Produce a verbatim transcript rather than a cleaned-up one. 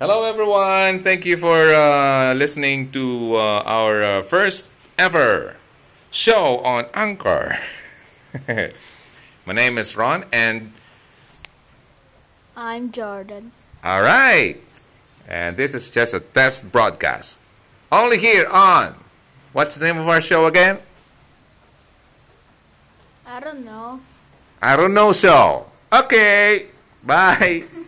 Hello everyone! Thank you for uh, listening to uh, our uh, first ever show on Anchor. My name is Ron and... I'm Jordan. Alright! And this is just a test broadcast. Only here on... What's the name of our show again? I don't know. I don't know show. Okay! Bye!